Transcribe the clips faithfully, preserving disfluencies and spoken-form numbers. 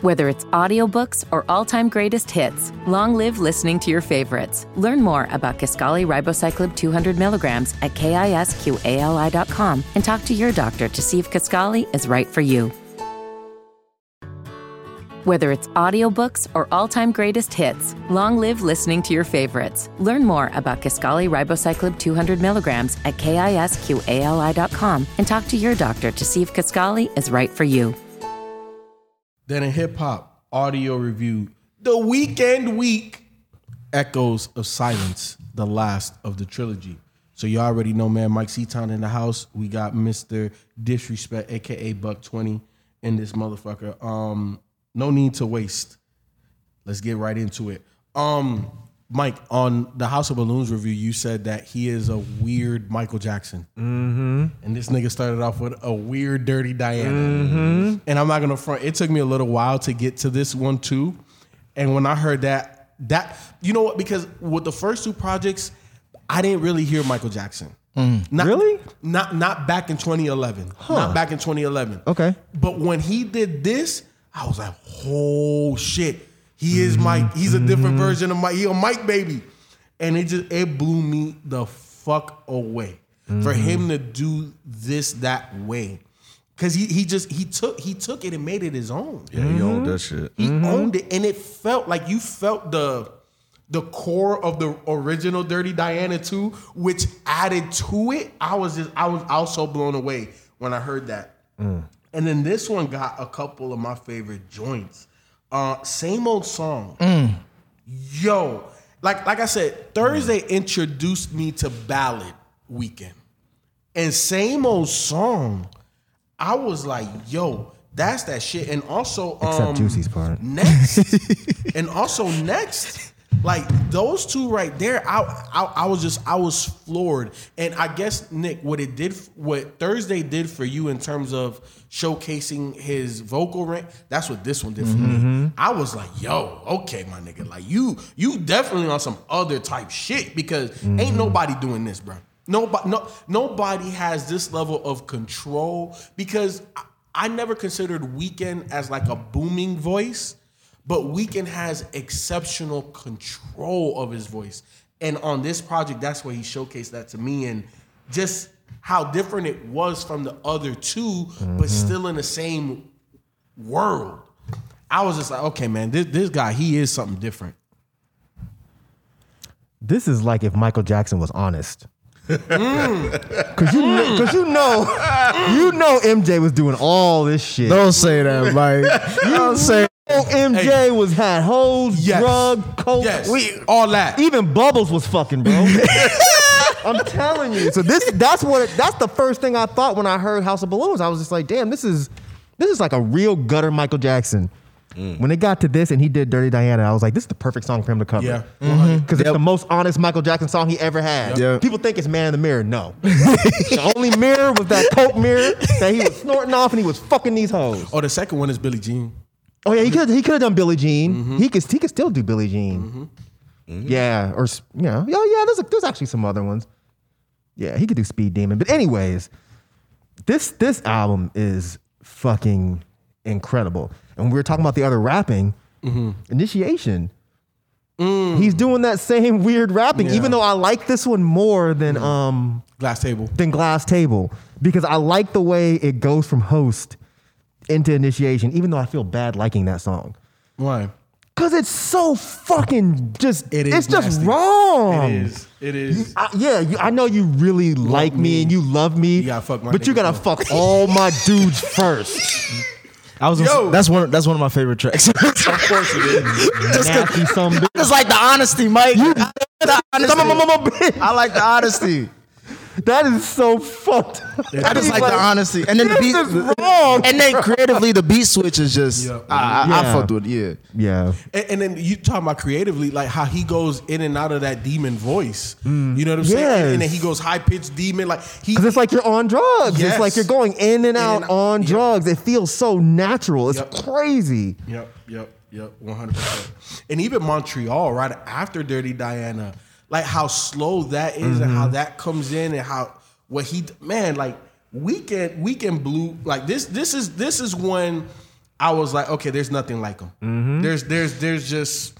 Whether it's audiobooks or all-time greatest hits, long live listening to your favorites. Learn more about Kisqali ribociclib two hundred milligrams at kisqali dot com and talk to your doctor to see if Kisqali is right for you. Whether it's audiobooks or all-time greatest hits, long live listening to your favorites. Learn more about Kisqali ribociclib two hundred milligrams at kisqali dot com and talk to your doctor to see if Kisqali is right for you. Then in hip-hop audio review, The Weeknd Week, Echoes of Silence, the last of the trilogy. So you already know, man, Mike C-Town in the house. We got Mister Disrespect, a k a. Buck twenty, in this motherfucker. Um... No need to waste. Let's get right into it. Um, Mike, on the House of Balloons review, you said that he is a weird Michael Jackson. Mm-hmm. And this nigga started off with a weird Dirty Diana. Mm-hmm. And I'm not going to front. It took me a little while to get to this one, too. And when I heard that, that you know what? Because with the first two projects, I didn't really hear Michael Jackson. Mm. Not, really? Not, not back in twenty eleven. Huh. Not back in twenty eleven. Okay. But when he did this, I was like, oh shit, he is Mike. He's a different mm-hmm. version of Mike. He a Mike baby. And it just, it blew me the fuck away mm-hmm. for him to do this that way. Cause he he just, he took he took it and made it his own. Yeah, mm-hmm. he owned that shit. He mm-hmm. owned it, and it felt like you felt the the core of the original Dirty Diana too, which added to it. I was just, I was also blown away when I heard that. Mm. And then this one got a couple of my favorite joints. Uh, same old song. Mm. Yo, like like I said, Thursday mm. introduced me to Ballad Weekend. And same old song, I was like, yo, that's that shit. And also... Um, Except Juicy's part. Next. and also next, like those two right there, I, I I was just, I was floored. And I guess, Nick, what it did, what Thursday did for you in terms of showcasing his vocal range, that's what this one did for mm-hmm. me. I was like, yo, okay, my nigga, like you you definitely on some other type shit, because mm-hmm. ain't nobody doing this, bro. Nobody, no, nobody has this level of control, because I, I never considered Weeknd as like a booming voice. But Weeknd has exceptional control of his voice. And on this project, that's where he showcased that to me. And just how different it was from the other two, mm-hmm. but still in the same world. I was just like, okay, man, this, this guy, he is something different. This is like if Michael Jackson was honest. mm. Cause you, mm. cause you know, you know, M J was doing all this shit. Don't say that, Mike. You don't say that. M J hey. was had hoes, yes. drug, coke, yes. we, all that. Even Bubbles was fucking, bro. I'm telling you. So this that's what it, that's the first thing I thought when I heard House of Balloons. I was just like, damn, this is this is like a real gutter Michael Jackson. Mm. When it got to this and he did Dirty Diana, I was like, this is the perfect song for him to cover. Yeah. Mm-hmm. Cause yep. it's the most honest Michael Jackson song he ever had. Yep. Yep. People think it's Man in the Mirror. No. The only mirror was that coke mirror that he was snorting off and he was fucking these hoes. Oh, the second one is Billie Jean. Oh yeah, he could he could have done Billie Jean. Mm-hmm. He could he could still do Billie Jean. Mm-hmm. Mm-hmm. Yeah, or you know, yeah, yeah. There's a, there's actually some other ones. Yeah, he could do Speed Demon. But anyways, this this album is fucking incredible. And we were talking about the other rapping, mm-hmm. Initiation. Mm. He's doing that same weird rapping, yeah. even though I like this one more than mm. um Glass Table than Glass Table because I like the way it goes from host into Initiation, even though I feel bad liking that song. Why? Because it's so fucking just, it is it's just nasty. Wrong. It is. It is. You, I, yeah, you, I know you really love like me. me and you love me, you gotta fuck my but you gotta fuck all my dudes first. I was Yo. That's one that's one of my favorite tracks. Of course it is. Just nasty some bitch. I just like the honesty, Mike. You, I, the honesty. I like the honesty. That is so fucked. I just like, like the honesty, and then the beat is wrong. And then creatively, the beat switch is just yep. I, I, yeah. I fucked with it. Yeah, yeah. And, and then you talking about creatively, like how he goes in and out of that demon voice. Mm. You know what I'm yes. saying? And, and then he goes high pitched demon, like he. Because it's like you're on drugs. Yes. It's like you're going in and out and, on yep. drugs. It feels so natural. It's yep. crazy. Yep, yep, yep. one hundred percent. And even Montreal, right after Dirty Diana. Like how slow that is mm-hmm. and how that comes in and how what he man like Weeknd Weeknd blew like this this is this is when I was like, okay, there's nothing like him. Mm-hmm. There's there's there's just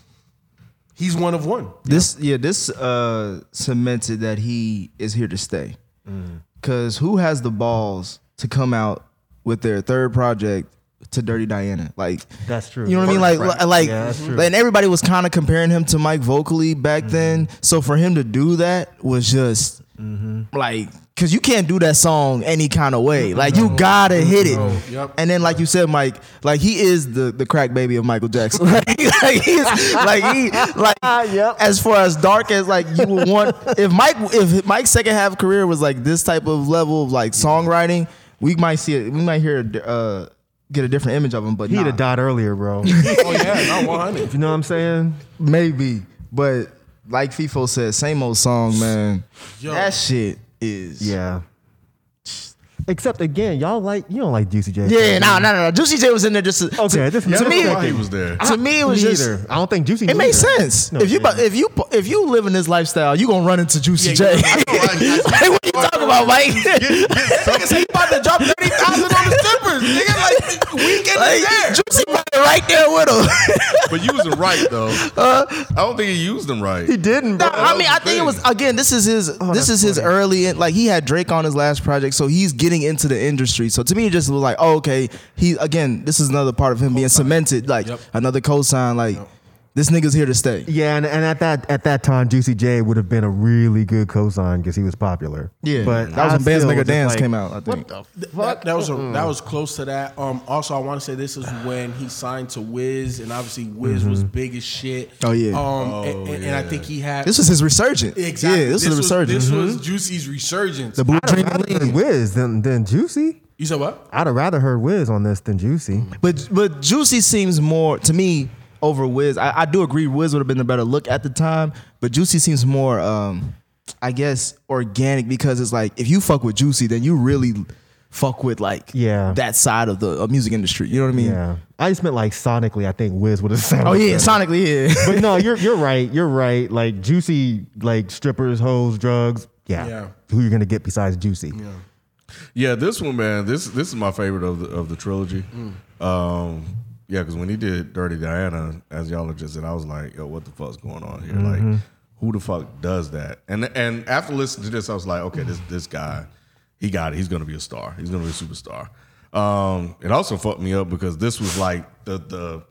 he's one of one. This know? yeah, this uh, cemented that he is here to stay. Mm. Cause who has the balls to come out with their third project to Dirty Diana? Like, that's true. You know what I mean? Like, right. like, yeah, and everybody was kind of comparing him to Mike vocally back mm-hmm. then. So for him to do that was just mm-hmm. like, cause you can't do that song any kind of way. Like, no. you gotta hit it. No. Yep. And then, like you said, Mike, like he is the, the crack baby of Michael Jackson. like, like, he is, like he, like yep. as far as dark as like you would want. If Mike, if Mike's second half career was like this type of level of like songwriting, we might see it. We might hear. Uh, Get a different image of him, but he'd nah. have died earlier, bro. oh yeah, not one hundred. You know what I'm saying? Maybe, but like FIFO said, same old song, man. Yo. That shit is yeah. Except again, y'all like you don't like Juicy J. Yeah, no, no, no. Juicy J was in there just to, okay. To, yeah, to me, why he was there. To I, me, it was just. Either. I don't think Juicy. It made sense. No, if you if you if you live in this lifestyle, you gonna run into Juicy yeah, J. Yeah, I know, I, I, I, what you talking about, Mike? Niggas ain't about to drop thirty thousand on the strippers. Nigga, like we get like, there. Juicy probably right there with him. But using right though, uh, I don't think he used them right. He didn't. Bro. No, I mean, I think it was again. This is his. Oh, this is funny. His early. Like he had Drake on his last project, so he's getting into the industry. So to me, it just was like, oh, okay. He again. This is another part of him co-sign. being cemented. Like yep. another cosign. Like. Yep. This nigga's here to stay. Yeah, and, and at that at that time, Juicy J would have been a really good cosign because he was popular. Yeah, but that was when Bands Nigga Dance like, came out. I think what the fuck? That, that was a, that was close to that. Um, also, I want to say this is when he signed to Wiz, and obviously Wiz mm-hmm. was big as shit. Oh yeah. Um, oh, and, and, yeah. and I think he had this was his resurgence. Exactly. Yeah, this, this was a resurgence. This mm-hmm. was Juicy's resurgence. The Blue Dream was Wiz than than Juicy. You said what? I'd have rather heard Wiz on this than Juicy. But but Juicy seems more to me. Over Wiz. I, I do agree Wiz would have been the better look at the time, but Juicy seems more, um, I guess, organic because it's like, if you fuck with Juicy, then you really fuck with like yeah. that side of the of music industry. You know what I mean? Yeah. I just meant like sonically, I think Wiz would have sounded. Oh yeah, better. sonically, yeah. But no, you're you're right. You're right. Like Juicy, like strippers, hoes, drugs. Yeah. yeah. Who you're gonna get besides Juicy? Yeah. Yeah, this one, man. This this is my favorite of the of the trilogy. Mm. Um Yeah, because when he did Dirty Diana, as y'all just said, I was like, yo, what the fuck's going on here? Mm-hmm. Like, who the fuck does that? And and after listening to this, I was like, okay, this this guy, he got it. He's going to be a star. He's going to be a superstar. Um, it also fucked me up because this was like the the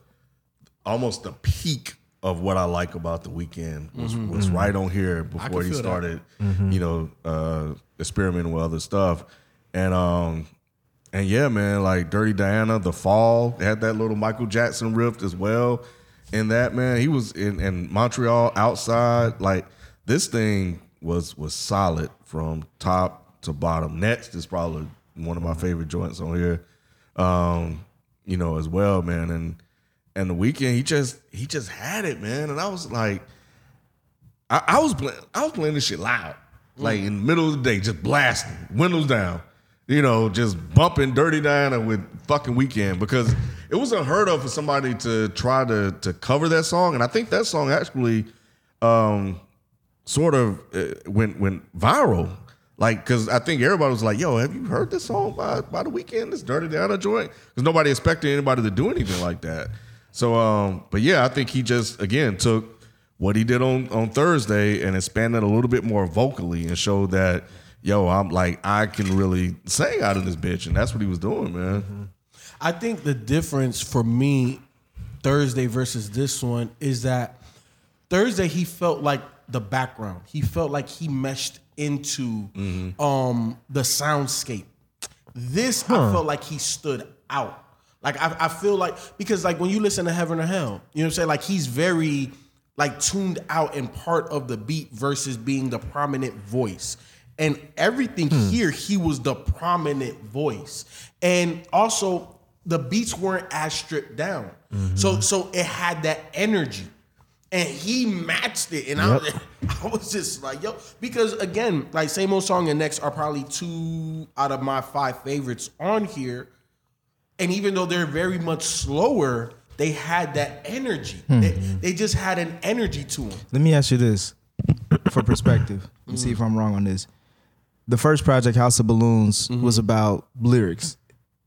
almost the peak of what I like about The Weeknd was, mm-hmm. was right on here before he started, mm-hmm. you know, uh, experimenting with other stuff. And... um And yeah, man, like Dirty Diana, The Fall, had that little Michael Jackson riff as well. And that, man, he was in, in Montreal, outside. Like this thing was was solid from top to bottom. Next is probably one of my favorite joints on here, um, you know, as well, man. And and The Weeknd, he just he just had it, man. And I was like, I, I was playing, I was playing this shit loud, like in the middle of the day, just blasting, windows down. You know, just bumping Dirty Diana with fucking Weeknd because it was unheard of for somebody to try to to cover that song. And I think that song actually um, sort of went went viral. Like, because I think everybody was like, yo, have you heard this song by, by The Weeknd, this Dirty Diana joint? Because nobody expected anybody to do anything like that. So, um, but yeah, I think he just, again, took what he did on, on Thursday and expanded a little bit more vocally and showed that, yo, I'm like, I can really sing out of this bitch. And that's what he was doing, man. Mm-hmm. I think the difference for me, Thursday versus this one, is that Thursday, he felt like the background. He felt like he meshed into mm-hmm. um, the soundscape. This, huh. I felt like he stood out. Like, I, I feel like, because like when you listen to Heaven or Hell, you know what I'm saying? Like, he's very like tuned out and part of the beat versus being the prominent voice. And everything hmm. here, he was the prominent voice. And also, the beats weren't as stripped down. Mm-hmm. So so it had that energy. And he matched it. And yep. I, I was just like, yo. Because, again, like Same Old Song and Next are probably two out of my five favorites on here. And even though they're very much slower, they had that energy. Hmm. They, they just had an energy to them. Let me ask you this for perspective. Let me see if I'm wrong on this. The first project, House of Balloons, mm-hmm. was about lyrics,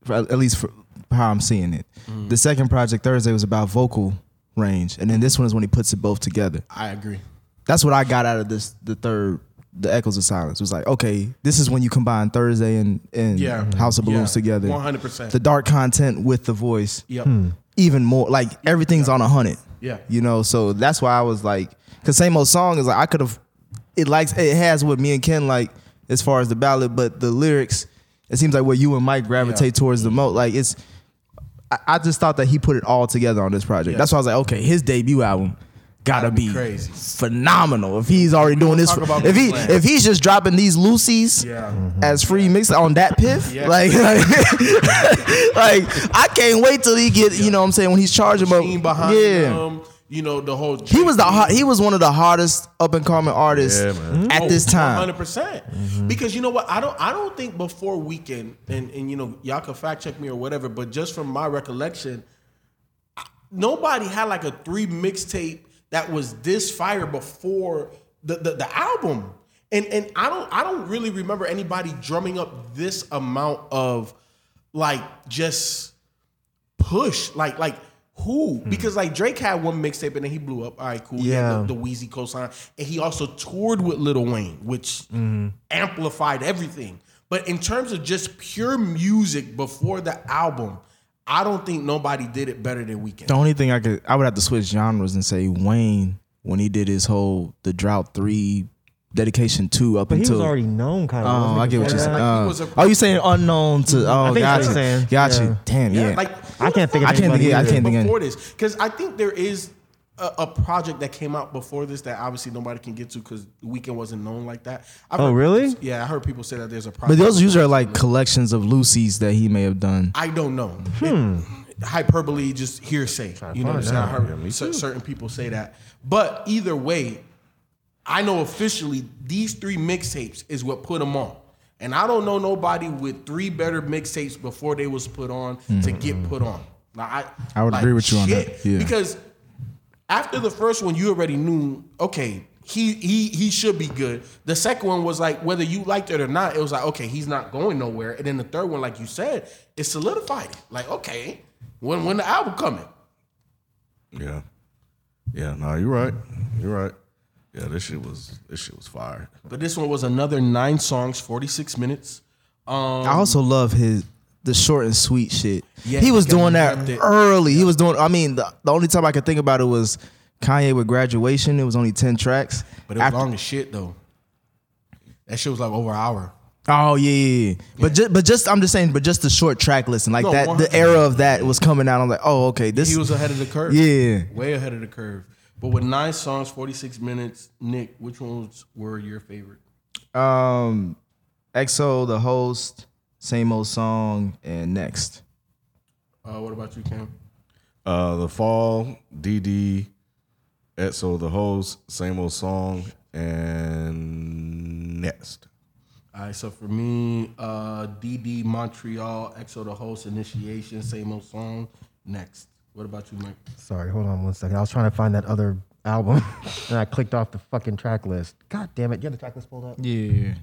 for, at least for, how I'm seeing it. Mm. The second project, Thursday, was about vocal range, and then this one is when he puts it both together. I agree. That's what I got out of this. The third, the Echoes of Silence, it was like, okay, this is when you combine Thursday and, and yeah. House of Balloons yeah. together. one hundred percent. The dark content with the voice. Yep. Hmm. Even more, like everything's yeah. on a hundred. Yeah. You know, so that's why I was like, because same old song is like, I could have, it likes, it has what me and Ken like as far as the ballad, but the lyrics, it seems like what you and Mike gravitate yeah. towards the most. Like it's, I, I just thought that he put it all together on this project. Yeah. That's why I was like, okay, his debut album gotta That'd be crazy. Phenomenal. If he's already doing this, for, if he plans. if he's just dropping these Lucy's yeah. mm-hmm. as free mix on that piff, yeah. like like, like I can't wait till he gets. Yeah. You know what I'm saying, when he's charging him behind yeah. him. You know, the whole he was the hard, he was one of the hardest up and coming artists yeah, at oh, this time. one hundred percent mm-hmm. Because you know what, I don't I don't think before Weeknd and and you know y'all can fact check me or whatever, but just from my recollection, nobody had like a three mixtape that was this fire before the, the, the album. And and I don't I don't really remember anybody drumming up this amount of like just push. Like like who? Hmm. Because like Drake had one mixtape and then he blew up. All right, cool. Yeah. He had the, the Wheezy cosign. And he also toured with Lil Wayne, which mm-hmm. amplified everything. But in terms of just pure music before the album, I don't think nobody did it better than Weeknd. The only thing I could, I would have to switch genres and say Wayne when he did his whole The Drought Three, Dedication Two up but until. He was already known, kind of. Oh, I get what you're saying. Uh, like oh, you saying unknown to? Oh, gotcha, gotcha. Yeah. Damn, yeah. yeah. Like I can't think. Of I can't think. I can't think before any. This because I think there is a, a project that came out before this that obviously nobody can get to because Weeknd wasn't known like that. I've oh, really? People, yeah, I heard people say that there's a project. But those usually are like collections of Lucy's that he may have done. I don't know. Hmm. It, hyperbole, just hearsay. You know what I'm saying? I heard yeah, c- certain people say that. But either way, I know officially these three mixtapes is what put them on. And I don't know nobody with three better mixtapes before they was put on mm. to get put on. Now, I, I would like, agree with you shit, on that. Yeah. Because after the first one, you already knew, okay, he he he should be good. The second one was like, whether you liked it or not, it was like, okay, he's not going nowhere. And then the third one, like you said, it solidified it. Like, okay, when when the album coming? Yeah. Yeah, no, you're right. You're right. Yeah, this shit was this shit was fire. But this one was another nine songs, forty-six minutes. Um, I also love his... the short and sweet shit. Yeah, he was doing that early. He was doing, I mean, the, the only time I could think about it was Kanye with Graduation. It was only ten tracks. But it was After, long as shit, though. That shit was like over an hour. Oh, yeah, yeah, yeah. But, yeah. Just, but just, I'm just saying, but just the short track listen. Like no, that, the era of that was coming out. I'm like, oh, okay. This, he was ahead of the curve. Yeah. Way ahead of the curve. But with nine songs, forty-six minutes, Nick, which ones were your favorite? Um, X O, The Host, Same Old Song, and Next. Uh, what about you, Cam? Uh, the Fall, D D, Edsel, The Host, Same Old Song, and Next. All right, so for me, uh, D D, Montreal, Edsel, The Host, Initiation, Same Old Song, Next. What about you, Mike? Sorry, hold on one second. I was trying to find that other album, and I clicked off the fucking track list. God damn it. You have the track list pulled up? Yeah.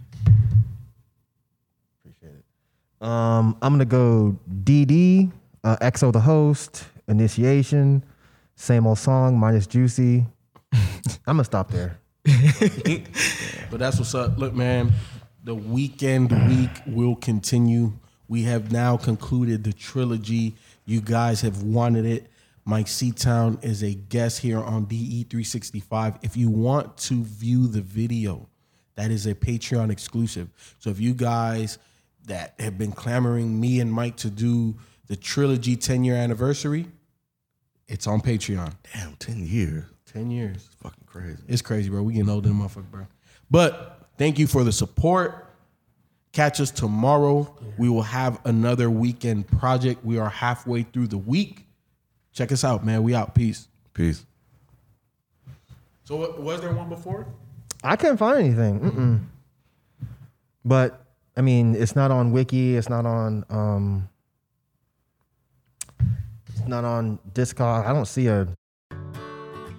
Appreciate it. Um, I'm gonna go D D, uh, X O The Host, Initiation, Same Old Song, minus Juicy. I'm gonna stop there. But that's what's up. Look, man, the Weeknd week will continue. We have now concluded the trilogy. You guys have wanted it. Mike C-Town is a guest here on D E three sixty-five. If you want to view the video, that is a Patreon exclusive. So if you guys that have been clamoring me and Mike to do the trilogy ten-year anniversary, it's on Patreon. Damn, ten years. ten years. It's fucking crazy. It's crazy, bro. We getting older than motherfucker, bro. But thank you for the support. Catch us tomorrow. We will have another Weeknd project. We are halfway through the week. Check us out, man. We out. Peace. Peace. So was there one before? I couldn't find anything. Mm-mm. But... I mean, it's not on Wiki. It's not on. Um, it's not on Discog. I don't see a.